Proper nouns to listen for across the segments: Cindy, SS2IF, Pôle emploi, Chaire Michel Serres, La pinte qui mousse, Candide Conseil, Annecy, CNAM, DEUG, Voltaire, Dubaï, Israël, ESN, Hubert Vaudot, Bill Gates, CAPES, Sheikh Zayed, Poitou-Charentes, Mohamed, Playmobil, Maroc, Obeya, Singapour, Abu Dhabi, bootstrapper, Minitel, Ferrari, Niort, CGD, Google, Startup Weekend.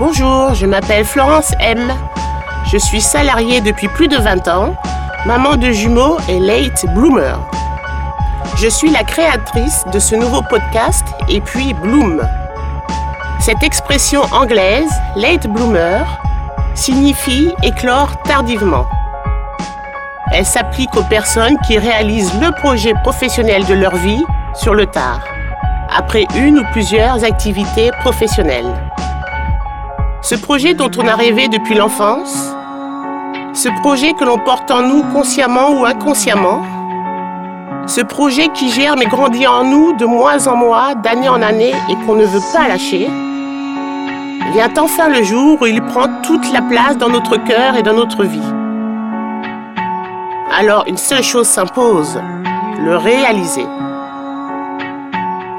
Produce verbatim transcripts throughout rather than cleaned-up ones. Bonjour, je m'appelle Florence M. Je suis salariée depuis plus de vingt ans, maman de jumeaux et late bloomer. Je suis la créatrice de ce nouveau podcast et puis bloom. Cette expression anglaise, late bloomer, signifie éclore tardivement. Elle s'applique aux personnes qui réalisent le projet professionnel de leur vie sur le tard, après une ou plusieurs activités professionnelles. Ce projet dont on a rêvé depuis l'enfance, ce projet que l'on porte en nous consciemment ou inconsciemment, ce projet qui germe et grandit en nous de mois en mois, d'année en année et qu'on ne veut pas lâcher, vient enfin le jour où il prend toute la place dans notre cœur et dans notre vie. Alors une seule chose s'impose, le réaliser.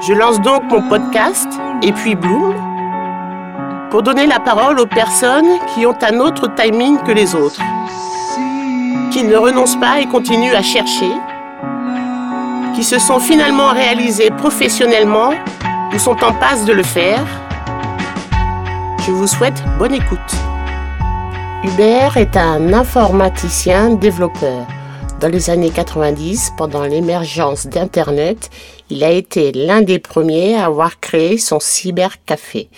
Je lance donc mon podcast et puis Bloom pour donner la parole aux personnes qui ont un autre timing que les autres, qui ne renoncent pas et continuent à chercher, qui se sont finalement réalisées professionnellement ou sont en passe de le faire. Je vous souhaite bonne écoute. Hubert est un informaticien développeur. Dans les années quatre-vingt-dix, pendant l'émergence d'Internet, il a été l'un des premiers à avoir créé son cybercafé.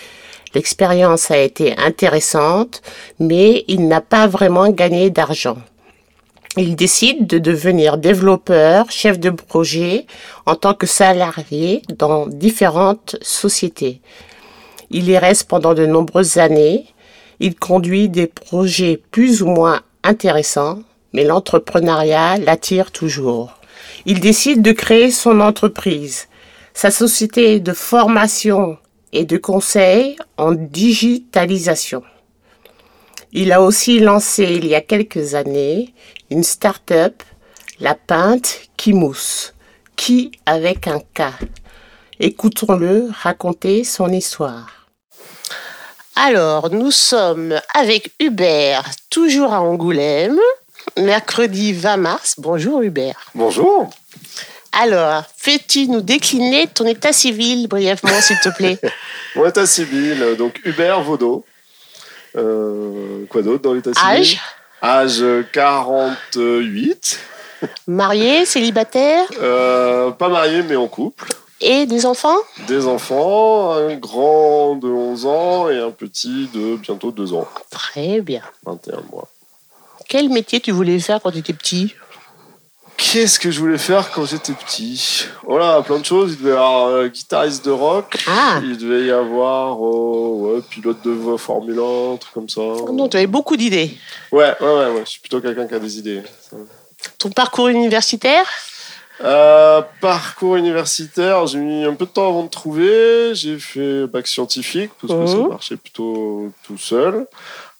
L'expérience a été intéressante, mais il n'a pas vraiment gagné d'argent. Il décide de devenir développeur, chef de projet, en tant que salarié dans différentes sociétés. Il y reste pendant de nombreuses années. Il conduit des projets plus ou moins intéressants, mais l'entrepreneuriat l'attire toujours. Il décide de créer son entreprise, sa société de formation et de conseil en digitalisation. Il a aussi lancé il y a quelques années une start-up, La pinte qui mousse, qui avec un K. Écoutons-le raconter son histoire. Alors, nous sommes avec Hubert, toujours à Angoulême, mercredi vingt mars. Bonjour Hubert. Bonjour. Alors, peux-tu nous décliner ton état civil brièvement, s'il te plaît? Mon état civil, donc Hubert Vaudot. Euh, quoi d'autre dans l'état civil? Âge? Âge quarante-huit. Marié, célibataire? euh, Pas marié, mais en couple. Et des enfants ? Des enfants, un grand de onze ans et un petit de bientôt deux ans. Très bien. vingt et un mois. Quel métier tu voulais faire quand tu étais petit ? Qu'est-ce que je voulais faire quand j'étais petit ? Oh là, plein de choses. Il devait y avoir euh, guitariste de rock. Ah. Il devait y avoir euh, ouais, pilote de Formule un, un truc comme ça. Oh non, tu avais beaucoup d'idées. Ouais, ouais, ouais, ouais. Je suis plutôt quelqu'un qui a des idées. Ton parcours universitaire ? Euh, parcours universitaire, j'ai mis un peu de temps avant de trouver. J'ai fait bac scientifique parce que mmh. ça marchait plutôt tout seul.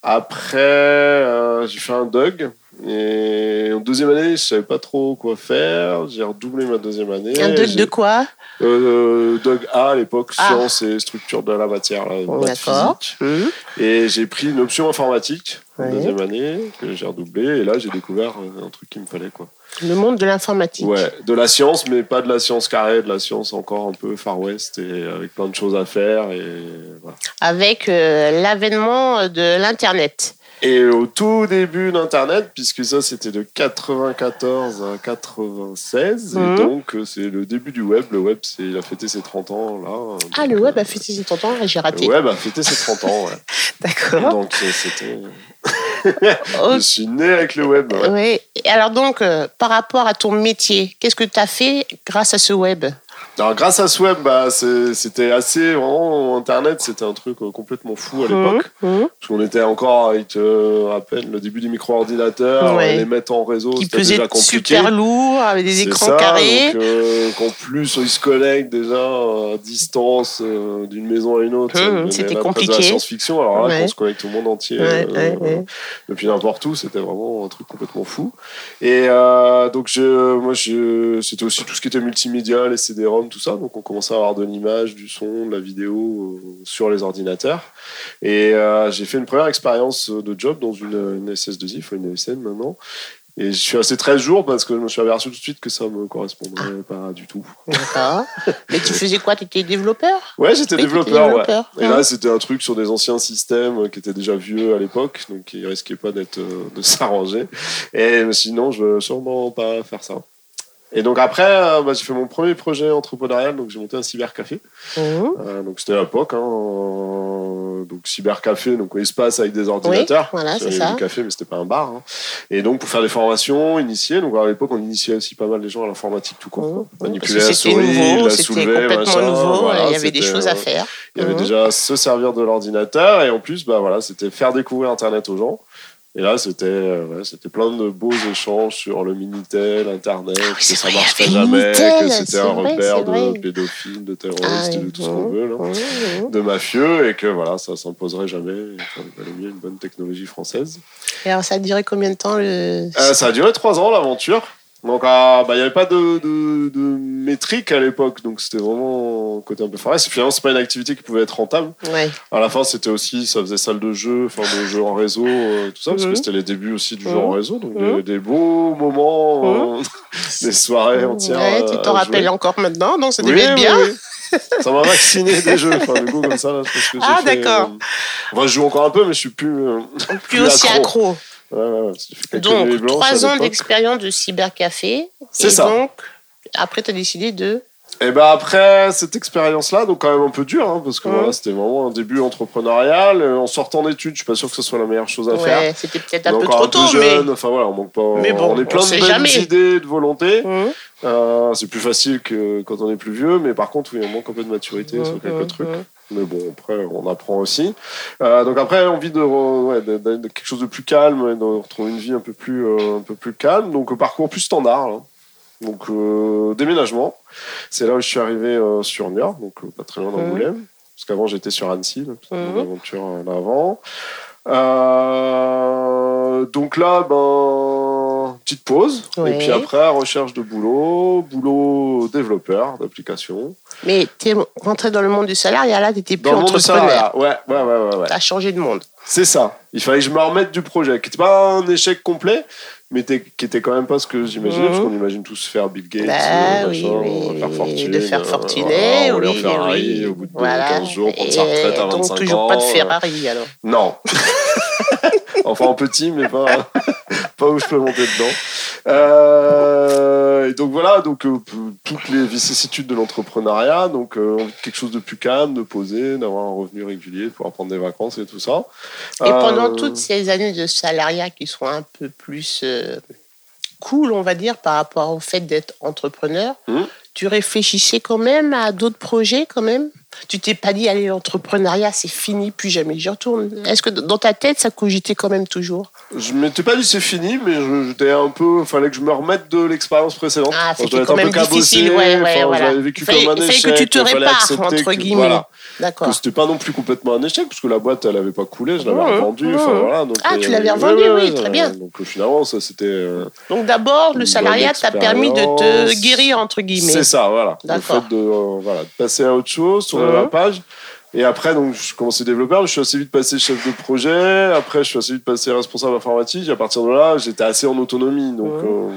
Après, euh, j'ai fait un D E U G. Et en deuxième année, je ne savais pas trop quoi faire. J'ai redoublé ma deuxième année. Un D E U G de quoi ? euh, D E U G A à l'époque, ah. sciences et structure de la matière. Là, oh, d'accord. Mmh. Et j'ai pris une option informatique en ouais. deuxième année que j'ai redoublé. Et là, j'ai découvert un truc qu'il me fallait, quoi. Le monde de l'informatique. Ouais, de la science, mais pas de la science carrée, de la science encore un peu Far West et avec plein de choses à faire. Et voilà. Avec euh, l'avènement de l'Internet. Et au tout début d'Internet, puisque ça c'était de quatre-vingt-quatorze à quatre-vingt-seize, mmh. et donc c'est le début du web. Le web, c'est, il a fêté ses trente ans là. Ah, le web euh, a fêté ses trente ans, j'ai raté. Le web a fêté ses trente ans, ouais. D'accord. Donc c'était... Je suis né avec le web. Ouais. Ouais. Et alors donc, euh, par rapport à ton métier, qu'est-ce que tu as fait grâce à ce web ? Alors, grâce à ce web, bah, c'est, c'était assez... Vraiment, Internet, c'était un truc euh, complètement fou à l'époque. Mmh, mmh. Parce qu'on était encore avec euh, à peine le début des micro-ordinateurs, ouais. les mettre en réseau, qui c'était déjà compliqué. Super lourd, avec des c'est écrans ça, carrés. Donc, euh, qu'en plus, ils se connectent déjà à distance euh, d'une maison à une autre. Mmh, c'était compliqué. C'était la science-fiction, alors là, ouais. on se connecte au monde entier. Ouais, euh, ouais, ouais. Depuis n'importe où, c'était vraiment un truc complètement fou. Et euh, donc, je, moi, je, c'était aussi tout ce qui était multimédia, les C D-ROM, tout ça, donc on commençait à avoir de l'image, du son, de la vidéo euh, sur les ordinateurs. Et euh, j'ai fait une première expérience de job dans une, une S S deux I F, une E S N maintenant, Et je suis resté treize jours parce que je me suis aperçu tout de suite que ça me correspondrait pas du tout. D'accord. Mais tu faisais quoi? Tu étais développeur? Ouais, j'étais mais développeur. développeur ouais. Ouais. Et là, c'était un truc sur des anciens systèmes qui étaient déjà vieux à l'époque, donc ils risquaient pas d'être, de s'arranger. Et sinon, je veux sûrement pas faire ça. Et donc après, bah, j'ai fait mon premier projet entrepreneurial, donc j'ai monté un cybercafé. Mmh. Euh, donc c'était à l'époque, hein, euh, donc cybercafé, donc espace avec des ordinateurs. Oui, voilà, c'est ça. C'était un café, mais c'était pas un bar. Hein. Et donc pour faire des formations initiées, donc à l'époque on initiait aussi pas mal les gens à l'informatique tout court. Mmh. Manipuler la souris, nouveau, la soulever, c'était complètement machin, nouveau. Voilà, il y avait des choses à faire. Il y avait mmh. déjà se servir de l'ordinateur et en plus, bah voilà, c'était faire découvrir Internet aux gens. Et là, c'était, ouais, c'était plein de beaux échanges sur le Minitel, Internet, ah oui, que ça ne marchait jamais, que c'était un vrai, repère de pédophiles, de terroristes, ah, de tout bon, ce qu'on veut, là, bon, bon. de mafieux, et que voilà, ça ne s'imposerait jamais. Il fallait bien une bonne technologie française. Et alors, ça a duré combien de temps le... euh, Ça a duré trois ans, l'aventure. Donc, il ah, n'y bah, avait pas de, de, de métrique à l'époque, donc c'était vraiment côté un peu faré. Finalement, ce n'est pas une activité qui pouvait être rentable. Ouais. À la fin, c'était aussi, ça faisait salle de jeu, enfin, de jeu en réseau, euh, tout ça, mmh. parce que c'était les débuts aussi du mmh. jeu en réseau. Donc, mmh. des, des beaux moments, mmh. euh, des soirées entières. Ouais, tu t'en rappelles encore maintenant, non? C'était oui, bien. Oui, oui. Ça m'a vacciné des jeux, enfin, du coup, comme ça, là, je pense que j'ai Ah, fait, d'accord. Euh... Enfin, je joue encore un peu, mais je ne suis plus, euh, plus, plus aussi accro. accro. Ouais, ouais, ouais. Donc, trois ans d'expérience de cybercafé. C'est et ça. Donc, après, tu as décidé de... Et bien, après cette expérience-là, donc quand même un peu dure, hein, parce que mmh. voilà, c'était vraiment un début entrepreneurial. En sortant d'études, je ne suis pas sûr que ce soit la meilleure chose à ouais, faire. C'était peut-être un donc, peu trop tôt, jeune, mais... Enfin, voilà, on manque pas... Mais bon, on est plein on de belles jamais. idées, de volonté. Mmh. Euh, c'est plus facile que quand on est plus vieux, mais par contre, oui, on manque un peu de maturité mmh. sur quelques mmh. trucs. Mmh. Mais bon, après, on apprend aussi. Euh, donc après, envie de, re, ouais, de, de, de quelque chose de plus calme, de retrouver une vie un peu plus, euh, un peu plus calme. Donc, parcours plus standard. Là. Donc, euh, déménagement. C'est là où je suis arrivé euh, sur Niort, donc euh, pas très loin d'Angoulême. Mmh. Parce qu'avant, j'étais sur Annecy, donc c'était mmh. une aventure euh, là avant. Euh, donc là, ben, petite pause. Oui. Et puis après, recherche de boulot, boulot développeur d'application. Mais t'es rentré dans le monde du salariat, là, t'étais plus entrepreneur. Ouais, ouais, ouais, ouais, ouais. T'as changé de monde. C'est ça. Il fallait que je me remette du projet, qui n'était pas un échec complet, mais qui n'était quand même pas ce que j'imaginais, mmh. parce qu'on imagine tous faire Bill Gates, bah, oui, machin, oui, faire fortune, de faire fortune, voilà, oui, oui, Ferrari, oui. au bout de voilà. quinze jours, prendre et sa retraite à vingt-cinq ans. Toujours pas de Ferrari, alors. Non. Enfin, en petit, mais pas, pas où je peux monter dedans. Euh, et donc voilà, donc, euh, toutes les vicissitudes de l'entrepreneuriat, donc euh, quelque chose de plus calme, de posé, d'avoir un revenu régulier, de pouvoir prendre des vacances et tout ça. Et euh, pendant toutes ces années de salariat qui sont un peu plus euh, cool, on va dire, par rapport au fait d'être entrepreneur, mmh. tu réfléchissais quand même à d'autres projets quand même? Tu t'es pas dit, allez, l'entrepreneuriat, c'est fini, plus jamais j'y retourne. Est-ce que dans ta tête, ça cogitait quand même toujours? Je m'étais pas dit, c'est fini, mais je, j'étais un peu. Fallait que je me remette de l'expérience précédente. Ah, c'était quand, quand même difficile. Ouais, ouais, voilà. J'avais vécu fallait, comme un échec. Fallait que tu te répares, entre guillemets. Que, voilà, d'accord. Que c'était pas non plus complètement un échec, parce que la boîte, elle avait pas coulé, je l'avais mmh, revendue. Mmh. Enfin, voilà, donc, ah, euh, tu l'avais revendue, oui, oui, très bien. Donc finalement, ça, c'était. Euh, donc d'abord, le salariat t'a permis de te guérir, entre guillemets. C'est ça, voilà. D'accord. Le fait de passer à autre chose, la page. Et après, donc, je commençais développeur, je suis assez vite passé chef de projet, après je suis assez vite passé responsable informatique, et à partir de là, j'étais assez en autonomie. Donc, ouais. euh,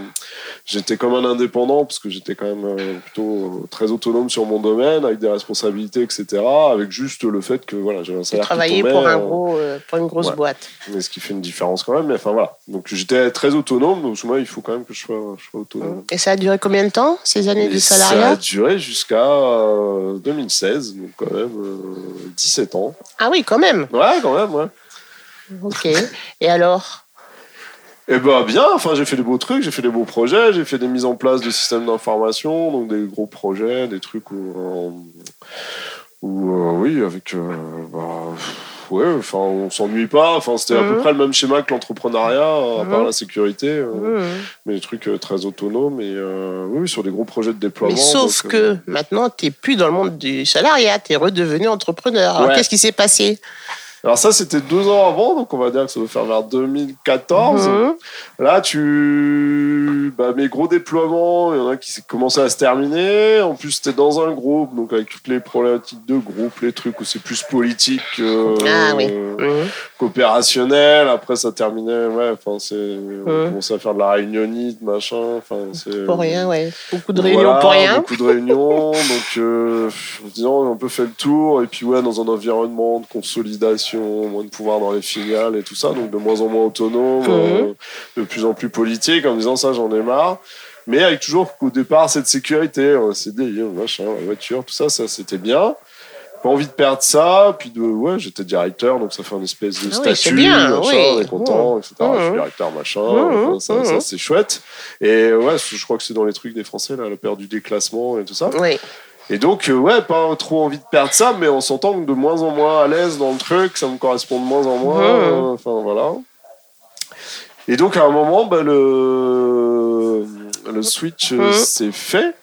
j'étais comme un indépendant, parce que j'étais quand même euh, plutôt euh, très autonome sur mon domaine, avec des responsabilités, et cetera, avec juste le fait que voilà, j'avais un salaire qui tombait. Tu travaillais pour, un gros, euh, pour une grosse ouais. boîte. Mais ce qui fait une différence quand même. Mais enfin, voilà. Donc, j'étais très autonome, donc moi, il faut quand même que je sois, je sois autonome. Et ça a duré combien de temps, ces années et de salariat? Ça a duré jusqu'à euh, deux mille seize, donc quand même... Euh, dix-sept ans. Ah oui, quand même. Ouais, quand même, ouais. Ok. Et alors? Eh ben bien, enfin, j'ai fait des beaux trucs, j'ai fait des beaux projets, j'ai fait des mises en place de systèmes d'information, donc des gros projets, des trucs où, où euh, oui, avec... Euh, bah, ouais, enfin, on s'ennuie pas. Enfin, c'était mmh. à peu près le même schéma que l'entrepreneuriat, à mmh. part la sécurité, euh, mmh. mais des trucs très autonomes et euh, oui, sur des gros projets de déploiement. Mais sauf donc, que euh... maintenant, t'es plus dans le monde du salariat, t'es redevenu entrepreneur. Alors, ouais. qu'est-ce qui s'est passé? Alors ça, c'était deux ans avant, donc on va dire que ça doit faire vers deux mille quatorze. Mmh. Là, tu... eu bah, mes gros déploiements, il y en a qui commençaient à se terminer. En plus, c'était dans un groupe, donc avec toutes les problématiques de groupe, les trucs où c'est plus politique euh, ah, oui. euh, mmh. qu'opérationnel. Après, ça terminait, ouais, enfin, c'est, on mmh. commençait à faire de la réunionnite, machin. C'est, pour rien, ouais. Beaucoup de réunions voilà, pour rien. Beaucoup de réunions, donc euh, je me disais, on a un peu fait le tour. Et puis, ouais, dans un environnement de consolidation, moins de pouvoir dans les filiales et tout ça, donc de moins en moins autonome, mmh. euh, de plus en plus politique, en disant ça, j'en ai marre. Mais avec toujours au départ cette sécurité, c'est des machin, la voiture, tout ça, ça c'était bien. Pas envie de perdre ça, puis de ouais, j'étais directeur, donc ça fait une espèce de ah statut, oui, machin, oui. on est content, mmh. et cetera. Mmh. Je suis directeur, machin, mmh. enfin, ça, mmh. ça c'est chouette. Et ouais, je crois que c'est dans les trucs des Français là, la peur du déclassement et tout ça. Oui. Et donc, ouais, pas trop envie de perdre ça, mais on s'entend de moins en moins à l'aise dans le truc, ça me correspond de moins en moins, mmh. enfin, euh, voilà. Et donc, à un moment, bah, le, le switch mmh. s'est fait,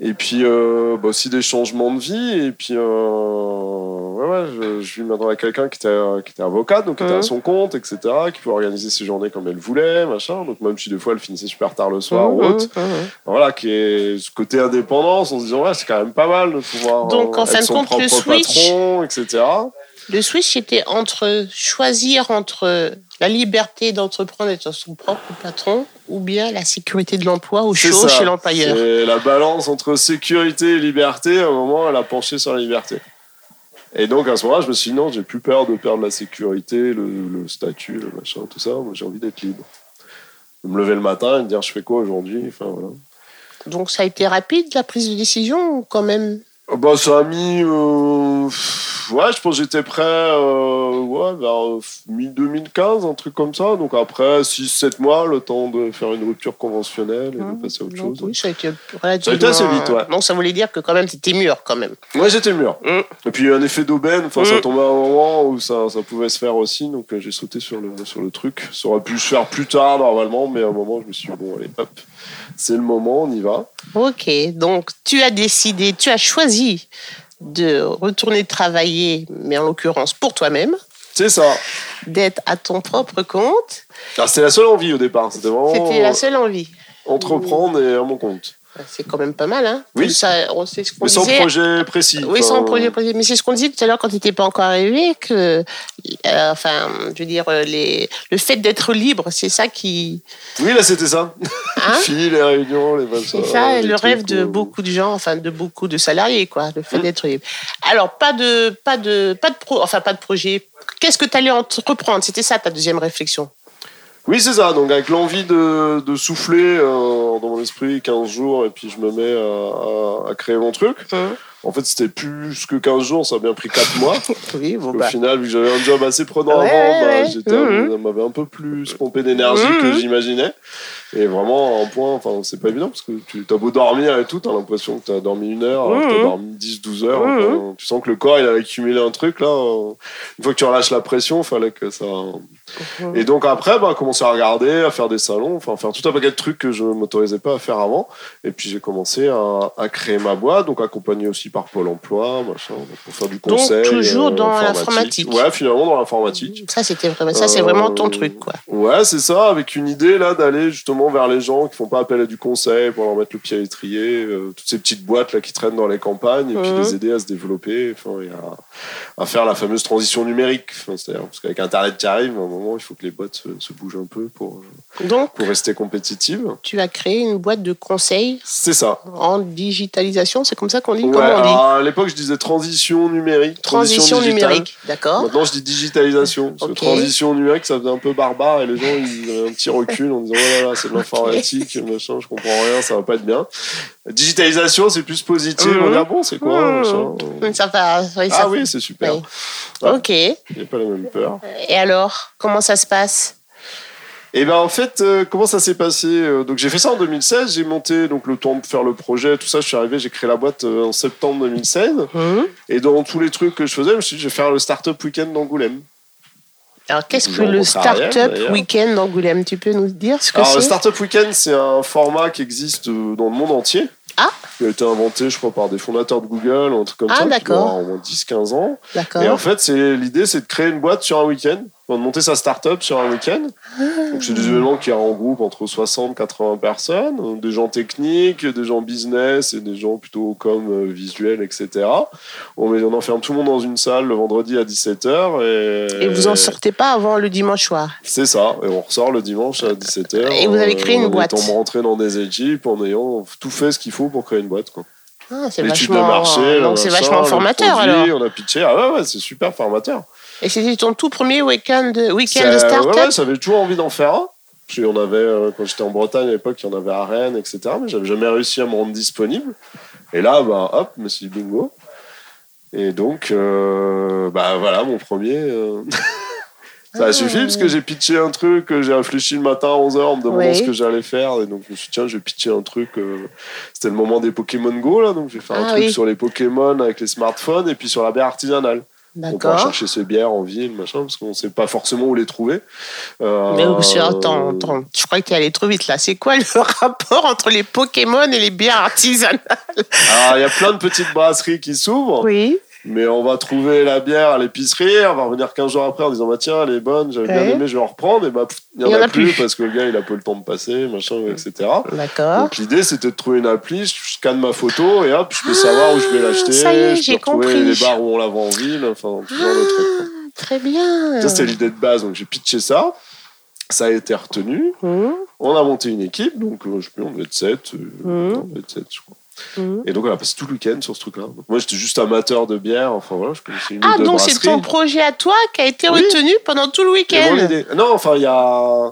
et puis, euh, bah, aussi des changements de vie, et puis, euh, ouais, ouais, je, je suis maintenant avec quelqu'un qui était, qui était avocat, donc qui mmh. était à son compte, et cetera, qui pouvait organiser ses journées comme elle voulait, machin, donc même si des fois, elle finissait super tard le soir mmh. ou autre, mmh. voilà, qui est ce côté indépendance, en se disant, ouais, c'est quand même pas mal de pouvoir donc, en être son propre patron, et cetera. Le switch était entre choisir entre la liberté d'entreprendre et d'être son propre patron ou bien la sécurité de l'emploi au chaud chez l'employeur. C'est la balance entre sécurité et liberté. À un moment, elle a penché sur la liberté. Et donc, à ce moment-là, je me suis dit non, j'ai plus peur de perdre la sécurité, le, le statut, le machin, tout ça. Moi, j'ai envie d'être libre. De me lever le matin et me dire je fais quoi aujourd'hui. Enfin, voilà. Donc, ça a été rapide la prise de décision ou quand même? Bah, ça a mis. Euh, ouais, je pense que j'étais prêt euh, ouais, vers deux mille quinze, un truc comme ça. Donc après, six sept mois, le temps de faire une rupture conventionnelle et ah, de passer à autre donc, chose. Oui, ça a été relativement. Ça a été assez vite, ouais. Donc ça voulait dire que quand même, t'étais mûr quand même. Ouais, j'étais mûr. Mm. Et puis, il y a un effet d'aubaine. Enfin, mm. ça tombait à un moment où ça, ça pouvait se faire aussi. Donc euh, j'ai sauté sur le, sur le truc. Ça aurait pu se faire plus tard normalement, mais à un moment, je me suis dit, bon, allez, hop, c'est le moment, on y va. Ok, donc tu as décidé, tu as choisi de retourner travailler, mais en l'occurrence pour toi-même. C'est ça. D'être à ton propre compte. Alors, c'était la seule envie au départ. C'était vraiment. C'était la seule envie. Entreprendre et à mon compte. C'est quand même pas mal, hein. Oui. Ça, on sait ce qu'on mais disait. Sans projet précis. Oui, sans projet précis. Mais c'est ce qu'on disait tout à l'heure quand tu n'étais pas encore arrivé, que, euh, enfin, je veux dire, les, le fait d'être libre, c'est ça qui. Oui, là, c'était ça. Hein? Fini les réunions, les machins. C'est ça, le rêve de ou... beaucoup de gens, enfin, de beaucoup de salariés, quoi, le fait mmh. d'être libre. Alors, pas de, pas de, pas de pro, enfin, pas de projet. Qu'est-ce que tu allais entreprendre? C'était ça ta deuxième réflexion. Oui, c'est ça. Donc, avec l'envie de, de souffler euh, dans mon esprit quinze jours et puis je me mets à, à, à créer mon truc. Mmh. En fait, c'était plus que quinze jours, ça a bien pris quatre mois. Oui, bon, bah. Au final, vu que j'avais un job assez prenant ouais, avant, bah, ouais. j'étais, mmh. ça m'avait un peu plus pompé d'énergie mmh. que j'imaginais. Et vraiment, à un point, enfin, c'est pas évident parce que tu as beau dormir et tout, t'as l'impression que t'as dormi une heure, mmh. que t'as dormi dix, douze heures. Mmh. Enfin, tu sens que le corps, il a accumulé un truc, là. Une fois que tu relâches la pression, il fallait que ça. Mmh. Et donc après, bah, commencer à regarder, à faire des salons, enfin, faire tout un paquet de trucs que je m'autorisais pas à faire avant. Et puis, j'ai commencé à, à créer ma boîte, donc accompagné aussi par Pôle emploi, machin, pour faire du conseil. Donc, toujours dans euh, l'informatique. Ouais, finalement, dans l'informatique. Ça, c'était vraiment, ça, c'est vraiment euh, ton truc, quoi. Ouais, c'est ça, avec une idée, là, d'aller justement vers les gens qui font pas appel à du conseil pour leur mettre le pied à l'étrier, euh, toutes ces petites boîtes, là, qui traînent dans les campagnes, et mmh. puis les aider à se développer, enfin, et à, à faire la fameuse transition numérique. Enfin, c'est-à-dire, parce qu'avec Internet qui arrive, à un moment, il faut que les boîtes se, se bougent un peu pour, Donc, pour rester compétitives. Tu as créé une boîte de conseil. C'est ça. En digitalisation, c'est comme ça qu'on dit ouais. Alors, à l'époque, je disais transition numérique. Transition, transition numérique, d'accord. Maintenant, je dis digitalisation. Parce okay. que transition numérique, ça faisait un peu barbare et les gens, ils avaient un petit recul en disant oh là là, c'est de l'informatique, okay. machin, je comprends rien, ça va pas être bien. Digitalisation, c'est plus positif. Mmh. On dit ah bon, c'est quoi mmh. machin. Ça va, oui, ça ah fait. Oui, c'est super. Oui. Ah, ok. Il n'y a pas la même peur. Et alors, comment ça se passe? Et ben en fait, euh, comment ça s'est passé? Donc j'ai fait ça en deux mille seize, j'ai monté donc le temps de faire le projet, tout ça, je suis arrivé, j'ai créé la boîte euh, en septembre deux mille seize. Mm-hmm. Et dans tous les trucs que je faisais, je me suis dit, je vais faire le Startup Weekend d'Angoulême. Alors qu'est-ce que le Startup Weekend d'Angoulême? Tu peux nous dire ce que Alors, c'est? Alors le Startup Weekend, c'est un format qui existe dans le monde entier. Ah. Qui a été inventé, je crois, par des fondateurs de Google, un truc comme ah, ça, d'accord. qui doit avoir au moins dix quinze ans. D'accord. Et en fait, c'est, l'idée, c'est de créer une boîte sur un week-end. de monter sa start-up sur un week-end. Donc, c'est des événements qui regroupent entre soixante et quatre-vingts personnes, des gens techniques, des gens business et des gens plutôt comme visuels, et cetera. On, on enferme tout le monde dans une salle le vendredi à dix-sept heures. Et, et vous n'en sortez pas avant le dimanche soir. C'est ça. Et on ressort le dimanche à dix-sept heures. Et vous avez créé une boîte. On est rentré dans des équipes en ayant tout fait ce qu'il faut pour créer une boîte, quoi. Ah, c'est vachement... de marché, donc c'est machin, vachement formateur produit, alors. On a pitché, ah ouais, ouais, c'est super formateur. Et c'était ton tout premier week-end, week-end de start-up. Ouais, ouais, j'avais toujours envie d'en faire un. Puis on avait, euh, quand j'étais en Bretagne à l'époque, il y en avait à Rennes, et cetera. Mais j'avais jamais réussi à me rendre disponible. Et là, bah, hop, je me suis dit bingo. Et donc, euh, bah voilà, mon premier. Euh... Ça a suffi parce que j'ai pitché un truc, j'ai réfléchi le matin à onze heures en me demandant oui. ce que j'allais faire. Et donc je me suis dit, tiens, je vais pitcher un truc. C'était le moment des Pokémon Go, là. Donc je vais faire ah, un truc oui. sur les Pokémon avec les smartphones et puis sur la bière artisanale. D'accord. On pourra chercher ces bières en ville, machin, parce qu'on ne sait pas forcément où les trouver. Euh... Mais attends, attends, je crois que tu es allé trop vite là. C'est quoi le rapport entre les Pokémon et les bières artisanales ? Alors il y a plein de petites brasseries qui s'ouvrent. Oui. Mais on va trouver la bière à l'épicerie, on va revenir quinze jours après en disant bah tiens elle est bonne, j'avais ouais. bien aimé, je vais en reprendre, et bah il n'y en, en a plus, plus parce que le gars il a pas le temps de passer, machin, et cetera. D'accord. Donc l'idée c'était de trouver une appli, je scanne ma photo et hop je peux ah, savoir où je vais l'acheter, ça y est, je peux j'ai retrouver compris. Les bars où on la vend en ville, enfin tout genre de trucs. Très bien. Ça c'était l'idée de base, donc j'ai pitché ça. Ça a été retenu. Mmh. On a monté une équipe, donc je sais plus, on devait être sept, euh, mmh. on devait être sept, je crois. Mmh. Et donc on a passé tout le week-end sur ce truc-là. Donc, moi j'étais juste amateur de bière, enfin voilà, je connaissais une ah, ou deux brasseries. Ah donc c'est ton projet à toi qui a été oui. retenu pendant tout le week-end. Bon, non, enfin il y a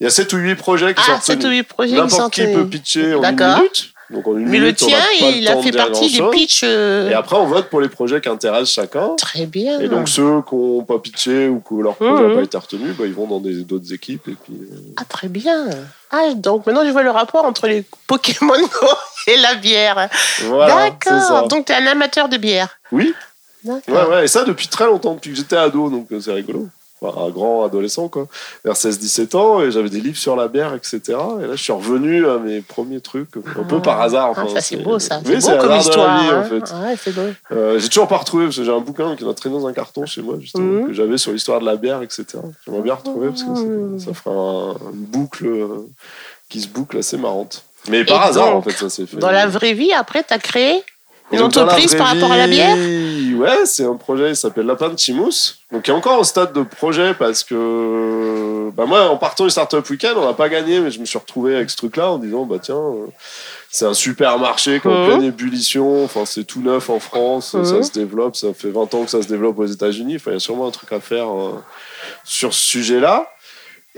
il y a sept ou huit projets qui ah, sont retenus. sept ou huit projets n'importe qui, sont qui peut pitcher en D'accord. une minute. Donc en une mais minute, le tien, on a il a fait partie des pitchs. Euh... Et après, on vote pour les projets qui intéressent chacun. Très bien. Et donc ceux qui n'ont pas pitché ou que leur projet n'a mmh. pas été retenu, bah, ils vont dans des, d'autres équipes. Et puis, euh... Ah, très bien. Ah, donc maintenant, je vois le rapport entre les Pokémon Go et la bière. Voilà, d'accord. Donc, tu es un amateur de bière. Oui. D'accord. Ouais, ouais. Et ça, depuis très longtemps, depuis que j'étais ado. Donc, c'est rigolo. Enfin, un grand adolescent, quoi, vers seize dix-sept ans, et j'avais des livres sur la bière, et cetera. Et là, je suis revenu à mes premiers trucs, un ah. peu par hasard. Enfin, ah, ça, c'est, c'est beau, ça. Oui, c'est, c'est beau comme histoire. Vie, hein. en fait. Ah, ouais, c'est drôle. Euh, j'ai toujours pas retrouvé, parce que j'ai un bouquin qui doit traîner dans un carton chez moi, justement, mm-hmm. que j'avais sur l'histoire de la bière, et cetera. J'aimerais bien retrouver, parce que ça fera un, une boucle euh, qui se boucle assez marrante. Mais par et hasard, donc, en fait, ça s'est fait. Dans la vraie vie, après, t'as créé une donc, entreprise par rapport à la bière ? Ouais, c'est un projet qui s'appelle La pinte qui mousse. Donc, il est encore au stade de projet parce que bah, moi, en partant du Startup Weekend, on n'a pas gagné, mais je me suis retrouvé avec ce truc-là en disant bah tiens, c'est un supermarché qui est en pleine ébullition, enfin, c'est tout neuf en France, mmh. ça se développe, ça fait vingt ans que ça se développe aux États-Unis, enfin, il y a sûrement un truc à faire euh, sur ce sujet-là.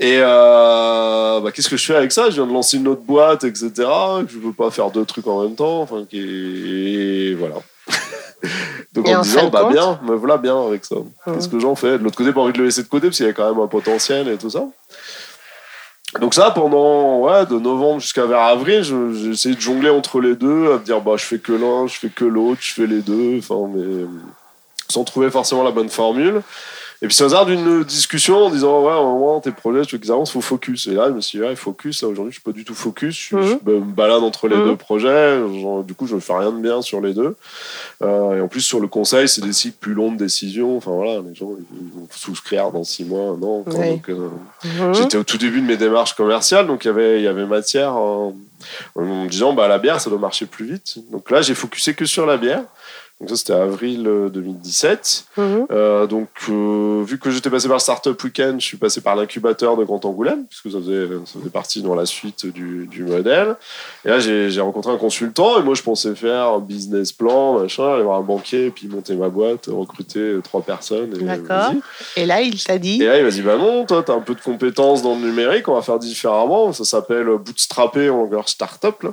Et euh, bah, qu'est-ce que je fais avec ça ? Je viens de lancer une autre boîte, et cetera. Je ne peux pas faire deux trucs en même temps. Enfin, et voilà. Donc et en me disant, bah bien, me voilà bien avec ça. Mmh. Qu'est-ce que j'en fais ? De l'autre côté, pas envie de le laisser de côté parce qu'il y a quand même un potentiel et tout ça. Donc ça, pendant ouais, de novembre jusqu'à vers avril, je, j'ai essayé de jongler entre les deux, à me dire, bah je fais que l'un, je fais que l'autre, je fais les deux, enfin, mais sans trouver forcément la bonne formule. Et puis, c'est au hasard d'une discussion en disant, ouais, au moment, tes projets, tu veux qu'ils avancent, il faut focus. Et là, je me suis dit, ouais, focus. Là, aujourd'hui, je ne suis pas du tout focus. Je, mmh. je me balade entre les mmh. deux projets. Genre, du coup, je ne fais rien de bien sur les deux. Euh, et en plus, sur le conseil, c'est des cycles plus longs de décision. Enfin, voilà, les gens, ils vont souscrire dans six mois, un an. Oui. Donc, euh, mmh. j'étais au tout début de mes démarches commerciales. Donc, y avait, y avait matière en, en me disant, bah, la bière, ça doit marcher plus vite. Donc là, j'ai focusé que sur la bière. Donc ça, c'était avril deux mille dix-sept. Mmh. Euh, donc, euh, vu que j'étais passé par le Startup Weekend, je suis passé par l'incubateur de Grand Angoulême, puisque ça faisait, ça faisait partie dans la suite du, du modèle. Et là, j'ai, j'ai rencontré un consultant, et moi, je pensais faire un business plan, machin, aller voir un banquier, et puis monter ma boîte, recruter trois personnes. Et D'accord. Vas-y. Et là, il t'a dit... Et là, il m'a dit, bah non, toi, t'as un peu de compétences dans le numérique, on va faire différemment. Ça s'appelle bootstrapper en leur startup, là.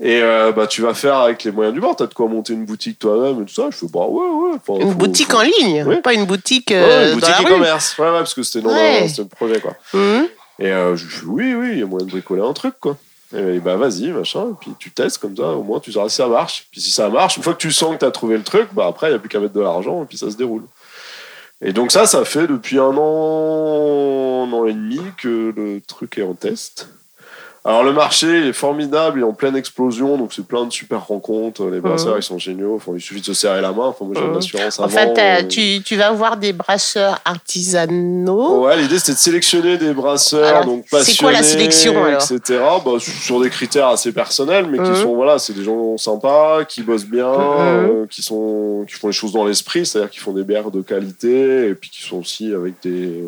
Et euh, bah, tu vas faire avec les moyens du bord. T'as de quoi monter une boutique toi-même, tout ça, je fais bah ouais, ouais. Enfin, une faut, boutique faut... en ligne, oui. pas une boutique. Euh, ouais, une boutique e-commerce, ouais, ouais, parce que c'était dans ouais. le projet, quoi. Mm-hmm. Et euh, je fais oui, oui, il y a moyen de bricoler un truc, quoi. Et bah vas-y, machin, et puis tu testes comme ça, au moins tu sauras si ça marche. Puis si ça marche, une fois que tu sens que t'as trouvé le truc, bah après, il n'y a plus qu'à mettre de l'argent, et puis ça se déroule. Et donc, ça, ça fait depuis un an, un an et demi que le truc est en test. Alors le marché est formidable, il est en pleine explosion, donc c'est plein de super rencontres, les brasseurs mmh. ils sont géniaux, enfin, il suffit de se serrer la main, enfin, moi j'ai mmh. l'assurance avant. En fait, euh, euh... Tu, tu vas voir des brasseurs artisanaux. Ouais, l'idée c'était de sélectionner des brasseurs, alors, donc passionnés, c'est quoi la sélection, alors et cetera. Bah, sur des critères assez personnels, mais mmh. qui sont, voilà, c'est des gens sympas, qui bossent bien, mmh. euh, qui, sont, qui font les choses dans l'esprit, c'est-à-dire qui font des bières de qualité, et puis qui sont aussi avec des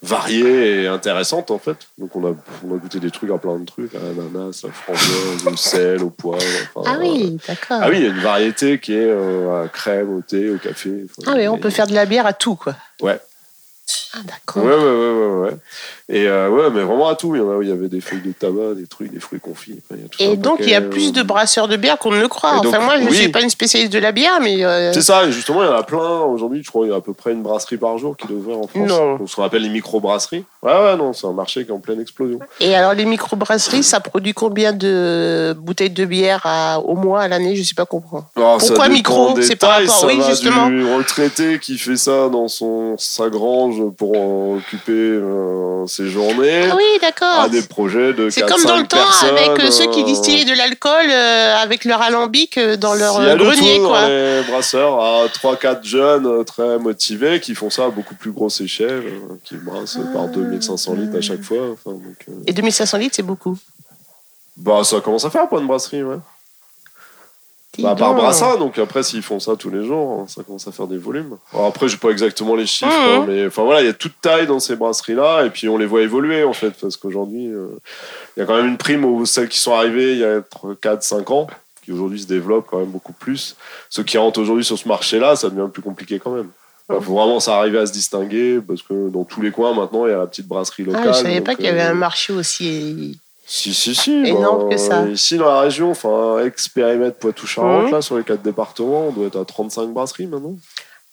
variées et intéressantes en fait, donc on a, on a goûté des trucs à plein de trucs, à l'ananas, à la framboise, au sel, au poivre. Enfin, ah oui, d'accord. Ah oui, il y a une variété qui est euh, à crème, au thé, au café. Enfin, ah oui, on et... peut faire de la bière à tout, quoi. Ouais. Ah d'accord. Ouais, ouais, ouais, ouais. ouais. Et euh, ouais, mais vraiment à tout. Il y, en a, il y avait des feuilles de tabac, des trucs, des fruits confits. Enfin, il y a tout et donc, paquet. Il y a plus de brasseurs de bière qu'on ne le croit. Donc, enfin, moi, je ne oui. suis pas une spécialiste de la bière, mais... Euh... C'est ça, justement, il y en a plein. Aujourd'hui, je crois qu'il y a à peu près une brasserie par jour qui est ouverte en France. Non. On se rappelle les micro-brasseries. Ouais, ouais, non, c'est un marché qui est en pleine explosion. Et alors, les micro-brasseries, ça produit combien de bouteilles de bière à, au mois, à l'année? Je ne sais pas comprendre. Alors, pourquoi micro? C'est tailles, par rapport... Ça oui, va justement. Du retraité qui fait ça dans son, sa grange pour euh, occuper... Euh, ces journées ah oui, d'accord. à des projets de c'est quatre, comme dans le temps avec euh, ceux qui distillaient de l'alcool euh, avec leur alambic euh, dans leur euh, grenier quoi. Dans les brasseurs à trois quatre jeunes très motivés qui font ça à beaucoup plus grosse échelle euh, qui brassent ah. par deux mille cinq cents litres à chaque fois enfin, donc, euh... et deux mille cinq cents litres c'est beaucoup bah ça commence à faire pour une brasserie ouais. Bah, par brassin, donc après s'ils font ça tous les jours, ça commence à faire des volumes. Alors après, j'ai pas exactement les chiffres, mmh. hein, mais enfin voilà, il y a toute taille dans ces brasseries-là, et puis on les voit évoluer en fait, parce qu'aujourd'hui, il euh, y a quand même une prime aux celles qui sont arrivées il y a quatre cinq ans, qui aujourd'hui se développent quand même beaucoup plus. Ceux qui rentrent aujourd'hui sur ce marché-là, ça devient plus compliqué quand même. Il faut vraiment s'arriver à se distinguer, parce que dans tous les coins maintenant, il y a la petite brasserie locale. Ah, je savais donc, pas qu'il y avait euh, un marché aussi. Si, si, si. Énorme ben, que ça. Ici, dans la région, enfin, ex-périmètre Poitou-Charentes, mmh. là, sur les quatre départements, on doit être à trente-cinq brasseries maintenant.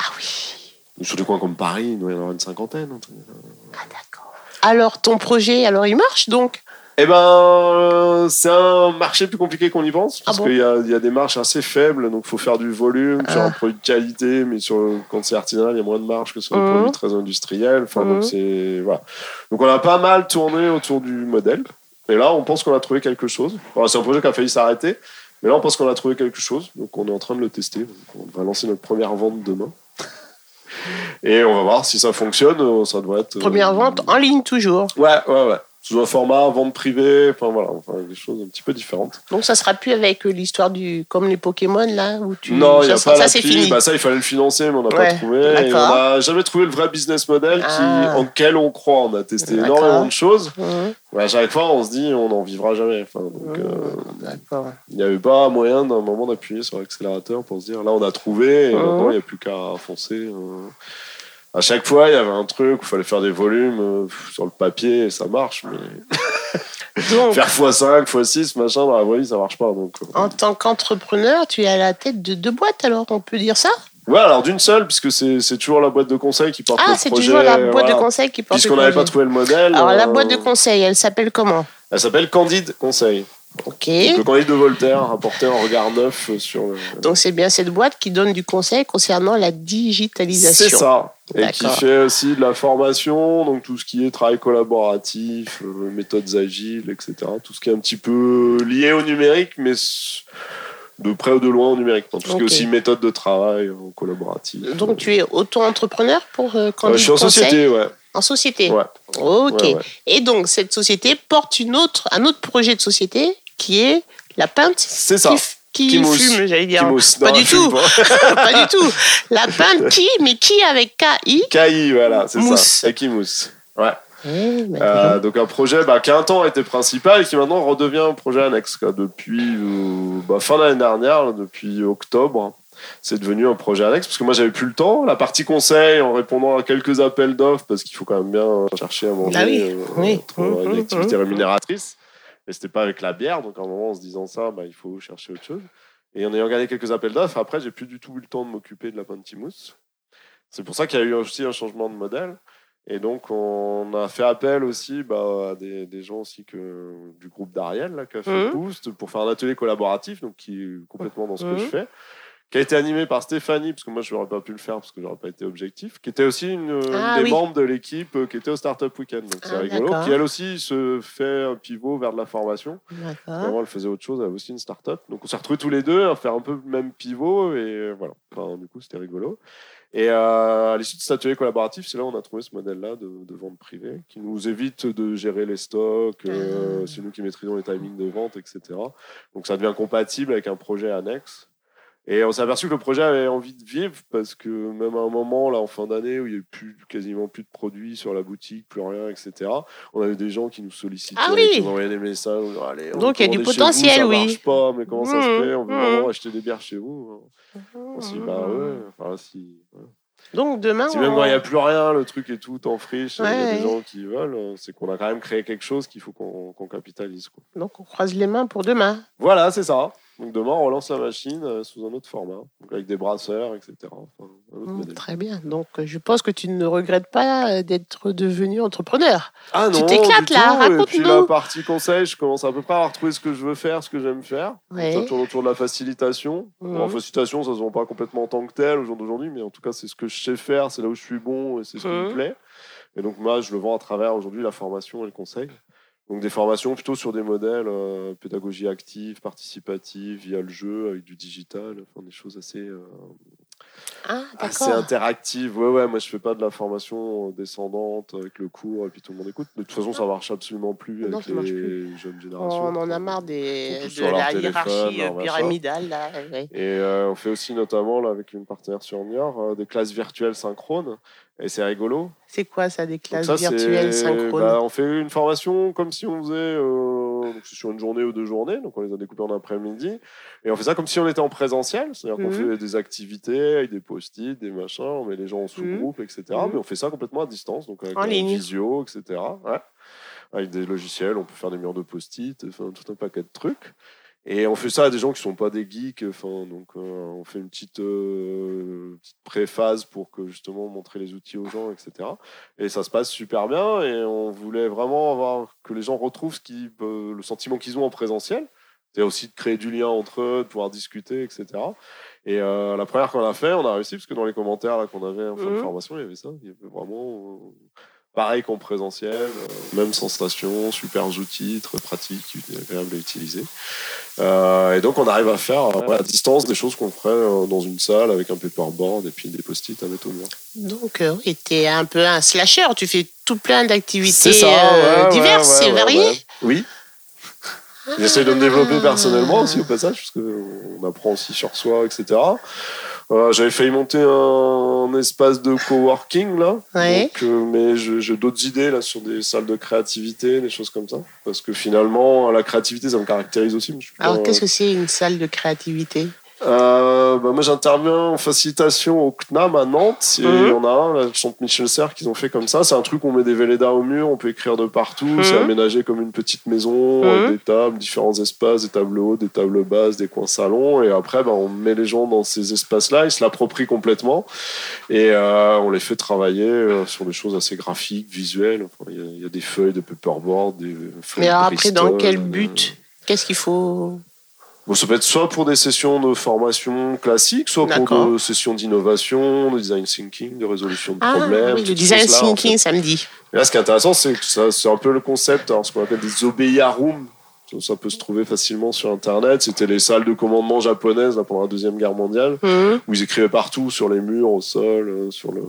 Ah oui. Sur des coins comme Paris, il doit y en avoir une cinquantaine. Ah d'accord. Alors, ton projet, alors il marche donc ? Eh ben, euh, c'est un marché plus compliqué qu'on y pense, parce ah bon qu'il y a, y a des marges assez faibles, donc il faut faire du volume ah. sur un produit de qualité, mais sur le, quand c'est artisanal, il y a moins de marge que sur des mmh. produits très industriels. Enfin, mmh. donc c'est voilà. Donc on a pas mal tourné autour du modèle. Et là, on pense qu'on a trouvé quelque chose. Alors, c'est un projet qui a failli s'arrêter. Mais là, on pense qu'on a trouvé quelque chose. Donc, on est en train de le tester. Donc, on va lancer notre première vente demain. Et on va voir si ça fonctionne. Ça doit être... Première vente en ligne, toujours. Ouais, ouais, ouais. Sous un format, vente privée. Enfin, voilà. Enfin, des choses un petit peu différentes. Donc, ça ne sera plus avec l'histoire du... Comme les Pokémon, là où tu... Non, il n'y a pas l'appli. Bah, ça, il fallait le financer, mais on n'a ouais, pas trouvé. D'accord. Et on n'a jamais trouvé le vrai business model ah. qui... en lequel on croit. On a testé d'accord. énormément de choses. Mmh. À chaque fois, on se dit, on n'en vivra jamais. Enfin, donc, euh, il n'y avait pas moyen d'un moment d'appuyer sur l'accélérateur pour se dire, là, on a trouvé, et maintenant, il n'y a plus qu'à foncer. À chaque fois, il y avait un truc où il fallait faire des volumes sur le papier, et ça marche, mais... Donc, faire fois cinq, fois six, machin, dans la vraie vie, ça ne marche pas. Donc, euh... En tant qu'entrepreneur, tu es à la tête de deux boîtes, alors on peut dire ça ? Ouais, alors d'une seule, puisque c'est, c'est toujours la boîte de conseil qui porte ah, le projet. Ah, c'est toujours la boîte voilà. de conseil qui porte Puisqu'on le projet. Puisqu'on n'avait pas trouvé le modèle. Alors euh... la boîte de conseil, elle s'appelle comment ? Elle s'appelle Candide Conseil. Ok. Donc, le Candide de Voltaire, apporté en regard neuf sur le... Donc c'est bien cette boîte qui donne du conseil concernant la digitalisation. C'est ça. Et d'accord. qui fait aussi de la formation, donc tout ce qui est travail collaboratif, méthodes agiles, et cetera. Tout ce qui est un petit peu lié au numérique, mais... de près ou de loin au numérique, parce okay. que aussi méthode de travail en collaboratif. Donc tu es auto-entrepreneur pour euh, Candide euh, je suis en conseil. Société, ouais. En société. Ouais. Ok. Ouais, ouais. Et donc cette société porte une autre, un autre projet de société qui est la pinte. C'est ça. Qui, f- qui, qui mousse. Fume, j'allais dire. Qui mousse. Non, pas du tout. Pas. Pas du tout. La pinte qui, mais qui avec K I. K I, voilà, c'est mousse. Ça. Et qui mousse. Ouais. Hey, bah, euh, donc un projet bah, qui a un temps était principal et qui maintenant redevient un projet annexe quoi. Depuis euh, bah, fin de l'année dernière là, depuis octobre c'est devenu un projet annexe parce que moi j'avais plus le temps la partie conseil en répondant à quelques appels d'offres parce qu'il faut quand même bien chercher à manger ah oui. Euh, oui. Entre, euh, une activité rémunératrice et c'était pas avec la bière donc à un moment en se disant ça bah, il faut chercher autre chose et en ayant gagné quelques appels d'offres après j'ai plus du tout eu le temps de m'occuper de la pinte qui mousse c'est pour ça qu'il y a eu aussi un changement de modèle. Et donc, on a fait appel aussi bah, à des, des gens aussi que, du groupe d'Ariel, là, qui a fait mmh. Boost, pour faire un atelier collaboratif, donc qui est complètement dans ce mmh. que je fais, qui a été animé par Stéphanie, parce que moi je n'aurais pas pu le faire parce que j'aurais pas été objectif, qui était aussi une, ah, une des oui. membres de l'équipe euh, qui était au Startup Weekend, donc c'est ah, rigolo, d'accord. qui elle aussi se fait un pivot vers de la formation. Avant elle faisait autre chose, elle avait aussi une start-up, donc on s'est retrouvés tous les deux à faire un peu le même pivot, et euh, voilà, enfin, du coup c'était rigolo. Et euh, à l'issue de cet atelier collaboratif, c'est là qu'on a trouvé ce modèle-là de, de vente privée, qui nous évite de gérer les stocks, euh, c'est nous qui maîtrisons les timings de vente, et cetera. Donc ça devient compatible avec un projet annexe. Et on s'est aperçu que le projet avait envie de vivre, parce que même à un moment, là, en fin d'année, où il n'y avait plus, quasiment plus de produits sur la boutique, plus rien, et cetera, on avait des gens qui nous sollicitaient, ah oui qui nous envoyaient des messages. Allez, on donc, il y a du potentiel, vous, oui. Ça ne marche pas, mais comment mmh, ça se fait ? On veut mmh. vraiment acheter des bières chez vous. Mmh. On s'est dit, bah ouais, enfin, si... Ouais. Donc, demain... Si même quand il n'y a plus rien, le truc est tout en friche, il ouais, y a des ouais. gens qui veulent, c'est qu'on a quand même créé quelque chose qu'il faut qu'on, qu'on capitalise. Quoi. Donc, on croise les mains pour demain. Voilà, c'est ça. Donc demain, on relance la machine sous un autre format, donc avec des brasseurs, et cetera. Enfin, un autre mmh, très bien. Donc, je pense que tu ne regrettes pas d'être devenu entrepreneur. Ah non, tu t'éclates là, tout. Raconte-nous. Et puis la partie conseil, je commence à peu près à retrouver ce que je veux faire, ce que j'aime faire. Ouais. Ça tourne autour de la facilitation. Mmh. Alors, facilitation, ça ne se vend pas complètement en tant que tel au jour d'aujourd'hui, mais en tout cas, c'est ce que je sais faire, c'est là où je suis bon et c'est ce mmh. qui me plaît. Et donc moi, je le vends à travers aujourd'hui la formation et le conseil. Donc des formations plutôt sur des modèles euh, pédagogie active, participative, via le jeu, avec du digital, enfin, des choses assez, euh, ah, assez interactives. Ouais, ouais, moi je ne fais pas de la formation descendante avec le cours et puis tout le monde écoute. De toute façon, ça ne marche absolument plus non, avec les plus. jeunes générations. On en a marre des, de la hiérarchie pyramidale. Là, ouais. Et euh, on fait aussi notamment, là, avec une partenaire sur Niort, euh, des classes virtuelles synchrones. Et c'est rigolo. C'est quoi ça, des classes ça, virtuelles synchrones ? Bah, on fait une formation comme si on faisait euh, donc sur une journée ou deux journées, donc on les a découpées en après-midi, et on fait ça comme si on était en présentiel, c'est-à-dire mmh. qu'on fait des activités avec des post-it, des machins, on met les gens en sous-groupe, mmh. et cetera. Mmh. Mais on fait ça complètement à distance, donc avec en ligne, visio, et cetera. Ouais. Avec des logiciels, on peut faire des murs de post-it, enfin, tout un paquet de trucs. Et on fait ça à des gens qui sont pas des geeks, enfin donc euh, on fait une petite, euh, petite préface pour que justement montrer les outils aux gens, et cetera. Et ça se passe super bien et on voulait vraiment avoir que les gens retrouvent ce qui, euh, le sentiment qu'ils ont en présentiel. C'est aussi de créer du lien entre eux, de pouvoir discuter, et cetera. Et euh, la première qu'on a fait, on a réussi parce que dans les commentaires là qu'on avait en fin de formation, il y avait ça, il y avait vraiment. Euh, Pareil qu'en présentiel, euh, même sensation, super outils, très pratiques, agréables à utiliser. Euh, et donc, on arrive à faire euh, ouais, à distance des choses qu'on ferait euh, dans une salle avec un paperboard et puis des post-it à mettre au mur. Donc, euh, t'es un peu un slasher, tu fais tout plein d'activités ça, euh, ouais, diverses ouais, ouais, et ouais, variées. Ouais. Oui. J'essaie de me développer personnellement aussi au passage, parce qu'on apprend aussi sur soi, et cetera. Euh, j'avais failli monter un, un espace de coworking là, ouais. donc, euh, mais je, j'ai d'autres idées là sur des salles de créativité, des choses comme ça, parce que finalement la créativité ça me caractérise aussi. Je Alors pas, qu'est-ce euh... que c'est une salle de créativité ? Euh, bah moi j'interviens en facilitation au C N A M à Nantes et mmh. on a un, la Chaire Michel Serres qu'ils ont fait comme ça, c'est un truc où on met des vélédas au mur, on peut écrire de partout, mmh. c'est aménagé comme une petite maison, mmh. avec des tables, différents espaces, des tables hautes, des tables basses, des coins salons et après bah, on met les gens dans ces espaces-là, ils se l'approprient complètement et euh, on les fait travailler euh, sur des choses assez graphiques, visuelles, il enfin, y, y a des feuilles de paperboard, des feuilles mais alors de Bristol, après dans quel but ? Euh... Qu'est-ce qu'il faut ? Bon, ça peut être soit pour des sessions de formation classique, soit D'accord. pour des sessions d'innovation, de design thinking, de résolution de ah, problèmes. Oui, le design thinking, en fait. Samedi. Et là, ce qui est intéressant, c'est que ça, c'est un peu le concept, alors, ce qu'on appelle des Obeya rooms. Ça peut se trouver facilement sur Internet. C'était les salles de commandement japonaises là, pendant la Deuxième Guerre mondiale, mmh. où ils écrivaient partout, sur les murs, au sol, sur le...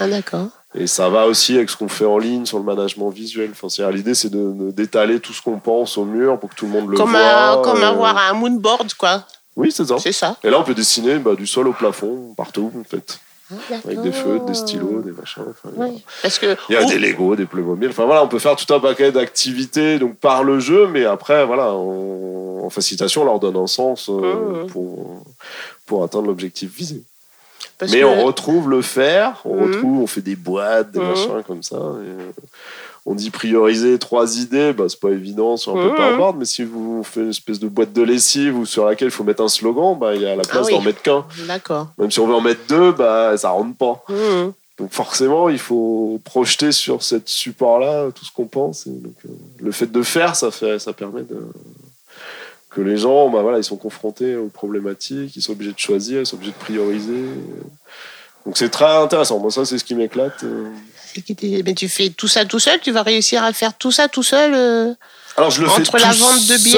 Ah, d'accord. Et ça va aussi avec ce qu'on fait en ligne sur le management visuel. Enfin, c'est, l'idée, c'est de, de, d'étaler tout ce qu'on pense au mur pour que tout le monde le comme voit. Un, comme avoir un moonboard, quoi. Oui, c'est ça. C'est ça. Et là, on peut dessiner bah, du sol au plafond, partout, en fait. Ah, avec des feutres, des stylos, des machins. Enfin, oui. Parce que... Il y a Ouh. des Legos, des Playmobil. Enfin, voilà, on peut faire tout un paquet d'activités donc, par le jeu, mais après, voilà, on... en facilitation, on leur donne un sens euh, mmh. pour, pour atteindre l'objectif visé. Parce mais que... on retrouve le faire, on mmh. retrouve, on fait des boîtes, des mmh. machins comme ça. Et on dit prioriser trois idées, bah, c'est pas évident sur un mmh. paperboard, mais si vous faites une espèce de boîte de lessive ou sur laquelle il faut mettre un slogan, bah, il y a la place ah oui. d'en mettre qu'un. D'accord. Même si on veut en mettre deux, bah, ça rentre pas. Mmh. Donc forcément, il faut projeter sur ce support-là tout ce qu'on pense. Et donc, euh, le fait de faire, ça, fait, ça permet de... que les gens, bah voilà, ils sont confrontés aux problématiques, ils sont obligés de choisir, ils sont obligés de prioriser. Donc c'est très intéressant. Moi, ça, c'est ce qui m'éclate. Mais tu fais tout ça tout seul? Tu vas réussir à faire tout ça tout seul euh... Alors je le Entre fais la tout vente de bière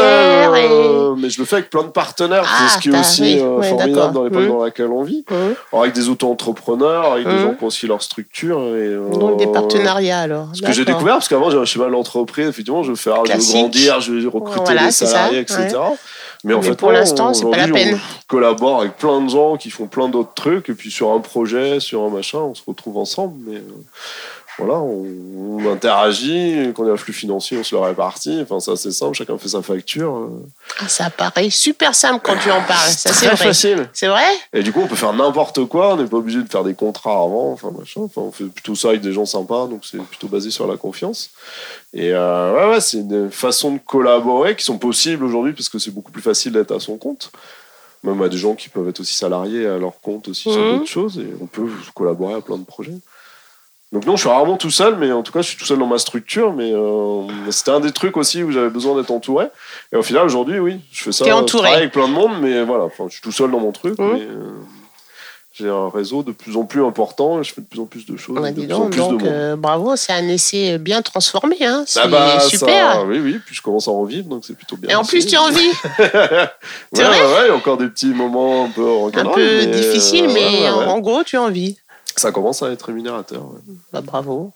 seul, et... euh, mais je le fais avec plein de partenaires, ah, c'est ce qui est aussi oui, euh, ouais, formidable d'accord. dans l'époque mmh. dans laquelle on vit, mmh. alors avec des auto-entrepreneurs, avec mmh. des gens qui ont aussi leur structure. Et, euh, donc des partenariats alors. Ce d'accord. que j'ai découvert, parce qu'avant j'avais un schéma d'entreprise, effectivement je vais faire, je vais grandir, je vais recruter voilà, des salariés, ça, et cetera. Ouais. Mais en mais fait, pour non, l'instant, c'est pas la peine. On collabore avec plein de gens qui font plein d'autres trucs, et puis sur un projet, sur un machin, on se retrouve ensemble, mais... Voilà, on, on interagit, quand il y a un flux financier, on se le répartit. Enfin, c'est assez simple, chacun fait sa facture. Ah, ça paraît super simple quand tu en parles. Ça, c'est très vrai. Facile. C'est vrai. Et du coup, on peut faire n'importe quoi, on n'est pas obligé de faire des contrats avant, enfin machin. Enfin, on fait plutôt ça avec des gens sympas, donc c'est plutôt basé sur la confiance. Et euh, ouais, ouais, c'est une façon de collaborer qui sont possibles aujourd'hui parce que c'est beaucoup plus facile d'être à son compte. Même à des gens qui peuvent être aussi salariés à leur compte aussi mmh. sur d'autres choses, et on peut collaborer à plein de projets. Donc non, je suis rarement tout seul, mais en tout cas, je suis tout seul dans ma structure. Mais euh, c'était un des trucs aussi où j'avais besoin d'être entouré. Et au final, aujourd'hui, oui, je fais ça. T'es entouré. Je travaille avec plein de monde, mais voilà, enfin, je suis tout seul dans mon truc. Mmh. Mais, euh, j'ai un réseau de plus en plus important. Et je fais de plus en plus de choses. Bah, de plus donc, en plus donc, de monde. Euh, bravo, c'est un essai bien transformé. Hein. C'est ah bah, super. Ça, oui, oui. Puis je commence à en vivre, donc c'est plutôt bien. Et en aussi. Plus, tu en vis. ouais, ouais, ouais, encore des petits moments un peu encadrés, un peu mais, difficiles, euh, mais ouais, ouais, ouais. en gros, tu en vis. Ça commence à être rémunérateur. Ouais. Bah, bravo.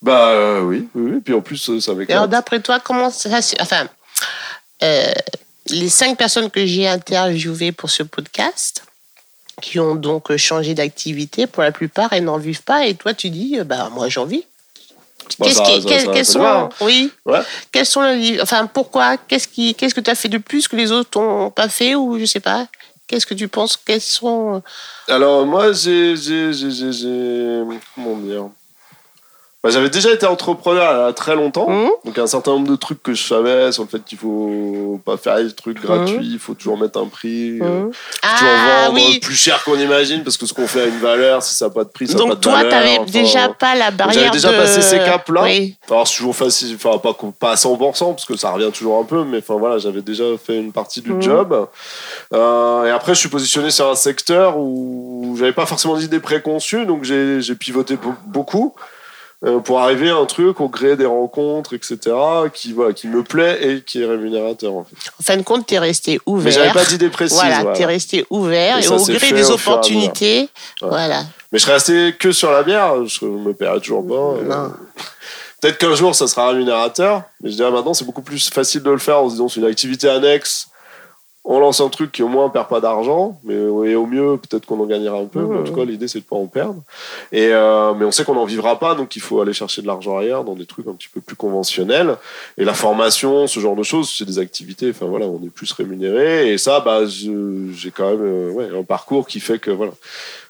Bah euh, oui, oui, oui. Puis en plus, ça m'éclate. Alors d'après toi, comment ça... Enfin, euh, les cinq personnes que j'ai interviewées pour ce podcast, qui ont donc changé d'activité, pour la plupart, elles n'en vivent pas. Et toi, tu dis, bah moi, j'en vis. Bah, qu'est-ce ça, qui, ça, quel, ça, quels sont, bien, hein. oui, ouais. quels sont les, enfin, pourquoi, qu'est-ce qui, qu'est-ce que tu as fait de plus que les autres n'ont pas fait, ou je sais pas. Qu'est-ce que tu penses? Quels sont... Alors, moi, j'ai... j'ai, j'ai, j'ai... Comment dire bah, j'avais déjà été entrepreneur il y a très longtemps. Mmh. Donc, un certain nombre de trucs que je savais sur le fait qu'il ne faut pas faire des trucs mmh. gratuits, il faut toujours mettre un prix, mmh. euh, ah, toujours vendre oui. plus cher qu'on imagine, parce que ce qu'on fait a une valeur, si ça n'a pas de prix, ça n'a pas de toi, valeur. Donc, toi, tu n'avais enfin, déjà pas la barrière j'avais de... J'avais déjà passé ces caps-là. Oui. Alors, c'est toujours facile, enfin, pas, pas à cent pour cent, parce que ça revient toujours un peu, mais enfin, voilà, j'avais déjà fait une partie du mmh. job. Euh, et après, je suis positionné sur un secteur où je n'avais pas forcément d'idées préconçues, donc j'ai, j'ai pivoté beaucoup. Pour arriver à un truc, on crée des rencontres, et cetera, qui, voilà, qui me plaît et qui est rémunérateur. En fait. En fin de compte, t'es resté ouvert. Mais j'avais pas d'idée précise. Voilà, voilà. T'es resté ouvert et, et au gré des opportunités, voilà. voilà. Mais je serais resté que sur la bière, je me paierais toujours pas. Non. Et... Peut-être qu'un jour, ça sera rémunérateur, mais je dirais maintenant, c'est beaucoup plus facile de le faire en se disant, c'est une activité annexe. On lance un truc qui au moins ne perd pas d'argent, mais et au mieux peut-être qu'on en gagnera un peu. Mmh. Mais en tout cas, l'idée c'est de ne pas en perdre. Et euh, mais on sait qu'on n'en vivra pas, donc il faut aller chercher de l'argent ailleurs dans des trucs un petit peu plus conventionnels. Et la formation, ce genre de choses, c'est des activités. Enfin voilà, on est plus rémunéré. Et ça, bah je, j'ai quand même euh, ouais, un parcours qui fait que voilà,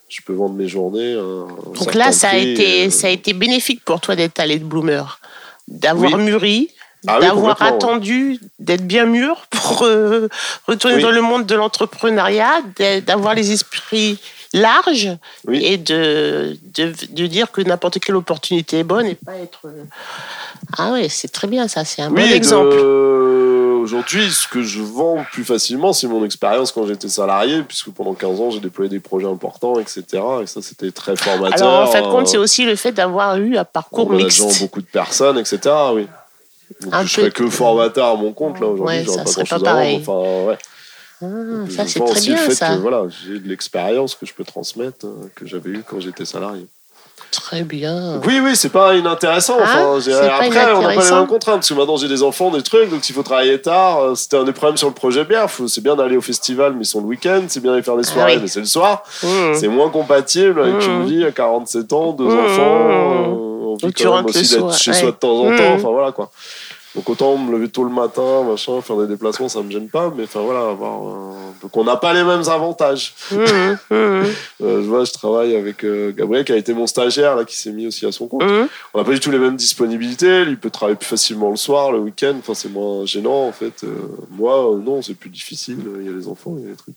je peux vendre mes journées. Euh, donc là, ça a été euh, ça a été bénéfique pour toi d'être allé de bloomer, d'avoir oui. mûri. Ah d'avoir oui, attendu d'être bien mûr pour euh, retourner oui. dans le monde de l'entrepreneuriat, d'avoir les esprits larges oui. et de, de, de dire que n'importe quelle opportunité est bonne et pas être... Ah oui, c'est très bien ça, c'est un oui, bon exemple. De... Aujourd'hui, ce que je vends plus facilement, c'est mon expérience quand j'étais salarié, puisque pendant quinze ans, j'ai déployé des projets importants, et cetera. Et ça, c'était très formateur. Alors en fin de compte, c'est aussi le fait d'avoir eu un parcours mixte. En mixte. Beaucoup de personnes, et cetera. Oui. Donc je serais que formateur à mon compte là aujourd'hui, ouais, j'aurais pas grand chose pas à rendre. Enfin, ouais. Ah, donc, ça c'est très bien ça. Que, voilà, j'ai de l'expérience que je peux transmettre que j'avais eue quand j'étais salarié. Très bien. Donc, oui oui, c'est pas inintéressant. Enfin, ah, après inintéressant. On n'a pas les mêmes contraintes parce que maintenant j'ai des enfants, des trucs, donc s'il faut travailler tard, c'était un des problèmes sur le projet bière. C'est bien d'aller au festival, mais c'est le week-end. C'est bien d'aller faire des soirées, ah, oui. mais c'est le soir. Mmh. C'est moins compatible avec mmh. une vie à quarante-sept ans, deux mmh. enfants. Euh, On vit quand même aussi d'être soir. Chez ouais. soi de temps en mmh. temps. Enfin, voilà, quoi. Donc autant me lever tôt le matin, machin, faire des déplacements, ça ne me gêne pas. Mais enfin, voilà, avoir, euh... donc on n'a pas les mêmes avantages. Mmh. Mmh. euh, je vois, je travaille avec euh, Gabriel, qui a été mon stagiaire, là, qui s'est mis aussi à son compte. Mmh. On n'a pas du tout les mêmes disponibilités. Lui, il peut travailler plus facilement le soir, le week-end. Enfin, c'est moins gênant, en fait. Euh, moi, euh, non, c'est plus difficile. Il y a les enfants, il y a les trucs.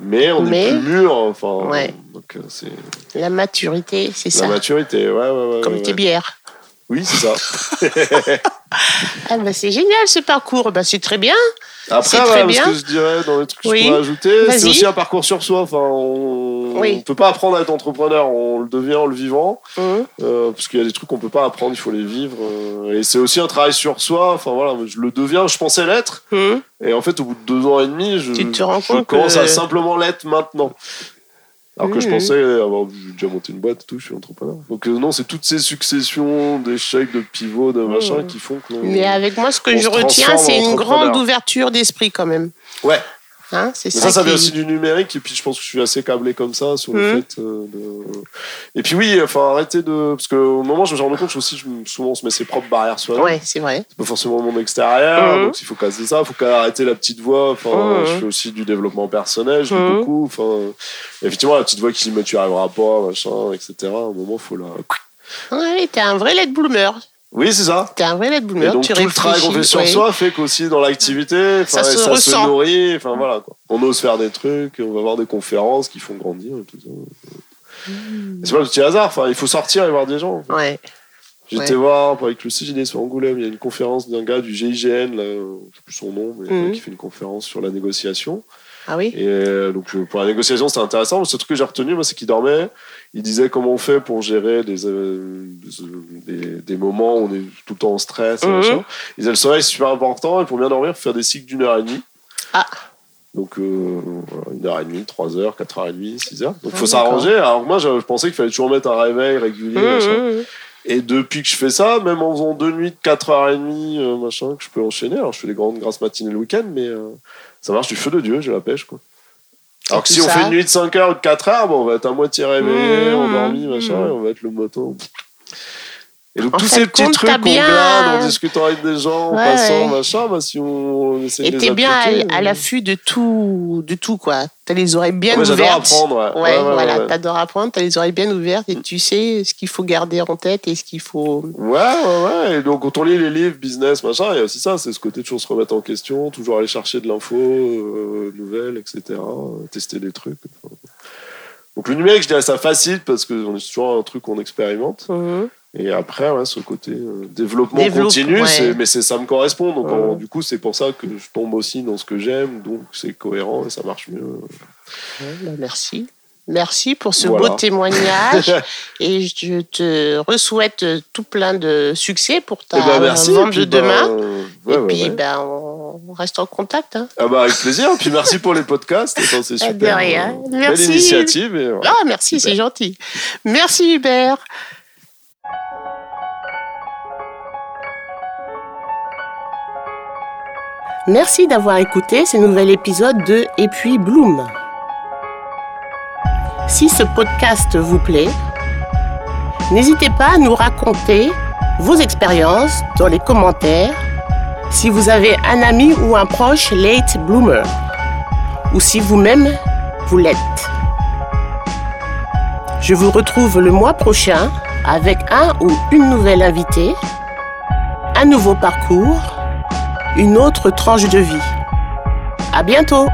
Mais on mais, est plus mûr, enfin. Ouais. Donc, c'est... La maturité, c'est la ça. La maturité, ouais, ouais, ouais. Comme ouais, tes ouais. bières. Oui, c'est ça. Ah bah c'est génial ce parcours, bah c'est très bien. Après, voilà, parce bien. que je dirais dans les trucs que oui. je pourrais ajouter, Vas-y. c'est aussi un parcours sur soi. Enfin, on oui. ne peut pas apprendre à être entrepreneur, on le devient en le vivant, mmh. euh, parce qu'il y a des trucs qu'on peut pas apprendre, il faut les vivre. Euh, et c'est aussi un travail sur soi. Enfin voilà, je le deviens, je pensais l'être, mmh. et en fait au bout de deux ans et demi, je, je commence que... à simplement l'être maintenant. Alors que mmh. je pensais avoir déjà monté une boîte et tout, je suis entrepreneur. Donc euh, non, c'est toutes ces successions d'échecs, de pivots, de machins mmh. qui font que... Mais avec moi, ce que je retiens, c'est une grande ouverture d'esprit quand même. Ouais. Hein, c'est ça, ça, ça vient aussi du numérique, et puis je pense que je suis assez câblé comme ça sur le mmh. fait euh, de... Et puis oui, enfin arrêtez de... Parce qu'au moment je me suis rendu compte aussi, souvent on se met ses propres barrières soi-même. Ouais, c'est vrai. C'est pas forcément le monde extérieur, mmh. donc il faut casser ça, il faut arrêter la petite voix. Enfin, mmh. je fais aussi du développement personnel, je mmh. fais beaucoup. Enfin, effectivement, la petite voix qui dit mais tu arriveras pas, machin, et cetera. À un moment, faut la... Ouais, t'es un vrai late bloomer. Oui, c'est ça. T'es un vrai late bloomer. Et donc, tu tout le travail qu'on fait sur ouais. soi fait qu'aussi dans l'activité, ça, se, ça se nourrit. Enfin, voilà, quoi. On ose faire des trucs, on va voir des conférences qui font grandir et tout ça. Mmh. C'est pas le petit hasard. Enfin, il faut sortir et voir des gens. En fait. Ouais. J'étais ouais. voir avec le C G D sur Angoulême, il y a une conférence d'un gars du G I G N, là, je sais plus son nom, mais mmh. là, qui fait une conférence sur la négociation. Ah oui. Et donc pour la négociation, c'était intéressant. Mais ce truc que j'ai retenu, moi, c'est qu'il dormait. Il disait comment on fait pour gérer des, euh, des, des moments où on est tout le temps en stress. Mmh. Et machin. Il disait le sommeil c'est super important, et pour bien dormir, il faut faire des cycles d'une heure et demie. Ah. Donc euh, voilà, une heure et demie, trois heures, quatre heures et demie, six heures. Donc il faut oh, s'arranger. D'accord. Alors moi, je, je pensais qu'il fallait toujours mettre un réveil régulier. Mmh, machin. Mmh. Et depuis que je fais ça, même en faisant deux nuits de quatre heures trente, euh, machin, que je peux enchaîner. Alors, je fais des grandes grasses matinées le week-end, mais euh, ça marche du feu de Dieu, j'ai la pêche, quoi. Alors que si ça. on fait une nuit de cinq heures ou de quatre heures, bon, on va être à moitié réveillé, mmh, endormi, machin, mmh. et on va être le moto. Et donc, en tous ces petits trucs qu'on blinde en discutant avec des gens, ouais, en passant, ouais. machin, bah, si on essaie de les appliquer... Et t'es bien à, euh... à l'affût de tout, de tout, quoi. T'as les oreilles bien ouais, ouvertes. J'adore apprendre, ouais. Ouais, ouais, ouais voilà, ouais. T'adores apprendre, t'as les oreilles bien ouvertes, et tu sais ce qu'il faut garder en tête et ce qu'il faut... Ouais, ouais, ouais. Et donc, quand on lit les livres, business, machin, il y a aussi ça, c'est ce côté de toujours se remettre en question, toujours aller chercher de l'info, euh, nouvelle, et cetera, tester des trucs, enfin. Donc, le numérique, je dirais ça facile, parce que c'est toujours un truc qu'on expérimente. Mmh. Et après, ouais, ce côté euh, développement Développe, continu, ouais. c'est, mais c'est, ça me correspond. Donc, ouais. en, du coup, c'est pour ça que je tombe aussi dans ce que j'aime. Donc, c'est cohérent et ça marche mieux. Ouais, bah merci. Merci pour ce voilà. beau témoignage. Et je te re-souhaite tout plein de succès pour ta bah merci, vente de bah, demain. Euh, ouais, et bah, puis, ouais. bah, on reste en contact. Hein. Ah bah, avec plaisir. Et puis, merci pour les podcasts. Ça, c'est super. De rien. Euh, merci. Belle initiative. Et, ouais. Ah, merci, super. C'est gentil. Merci, Hubert. Merci d'avoir écouté ce nouvel épisode de Et puis Bloom. Si ce podcast vous plaît, n'hésitez pas à nous raconter vos expériences dans les commentaires si vous avez un ami ou un proche late bloomer ou si vous-même vous l'êtes. Je vous retrouve le mois prochain avec un ou une nouvelle invitée, un nouveau parcours, une autre tranche de vie. À bientôt!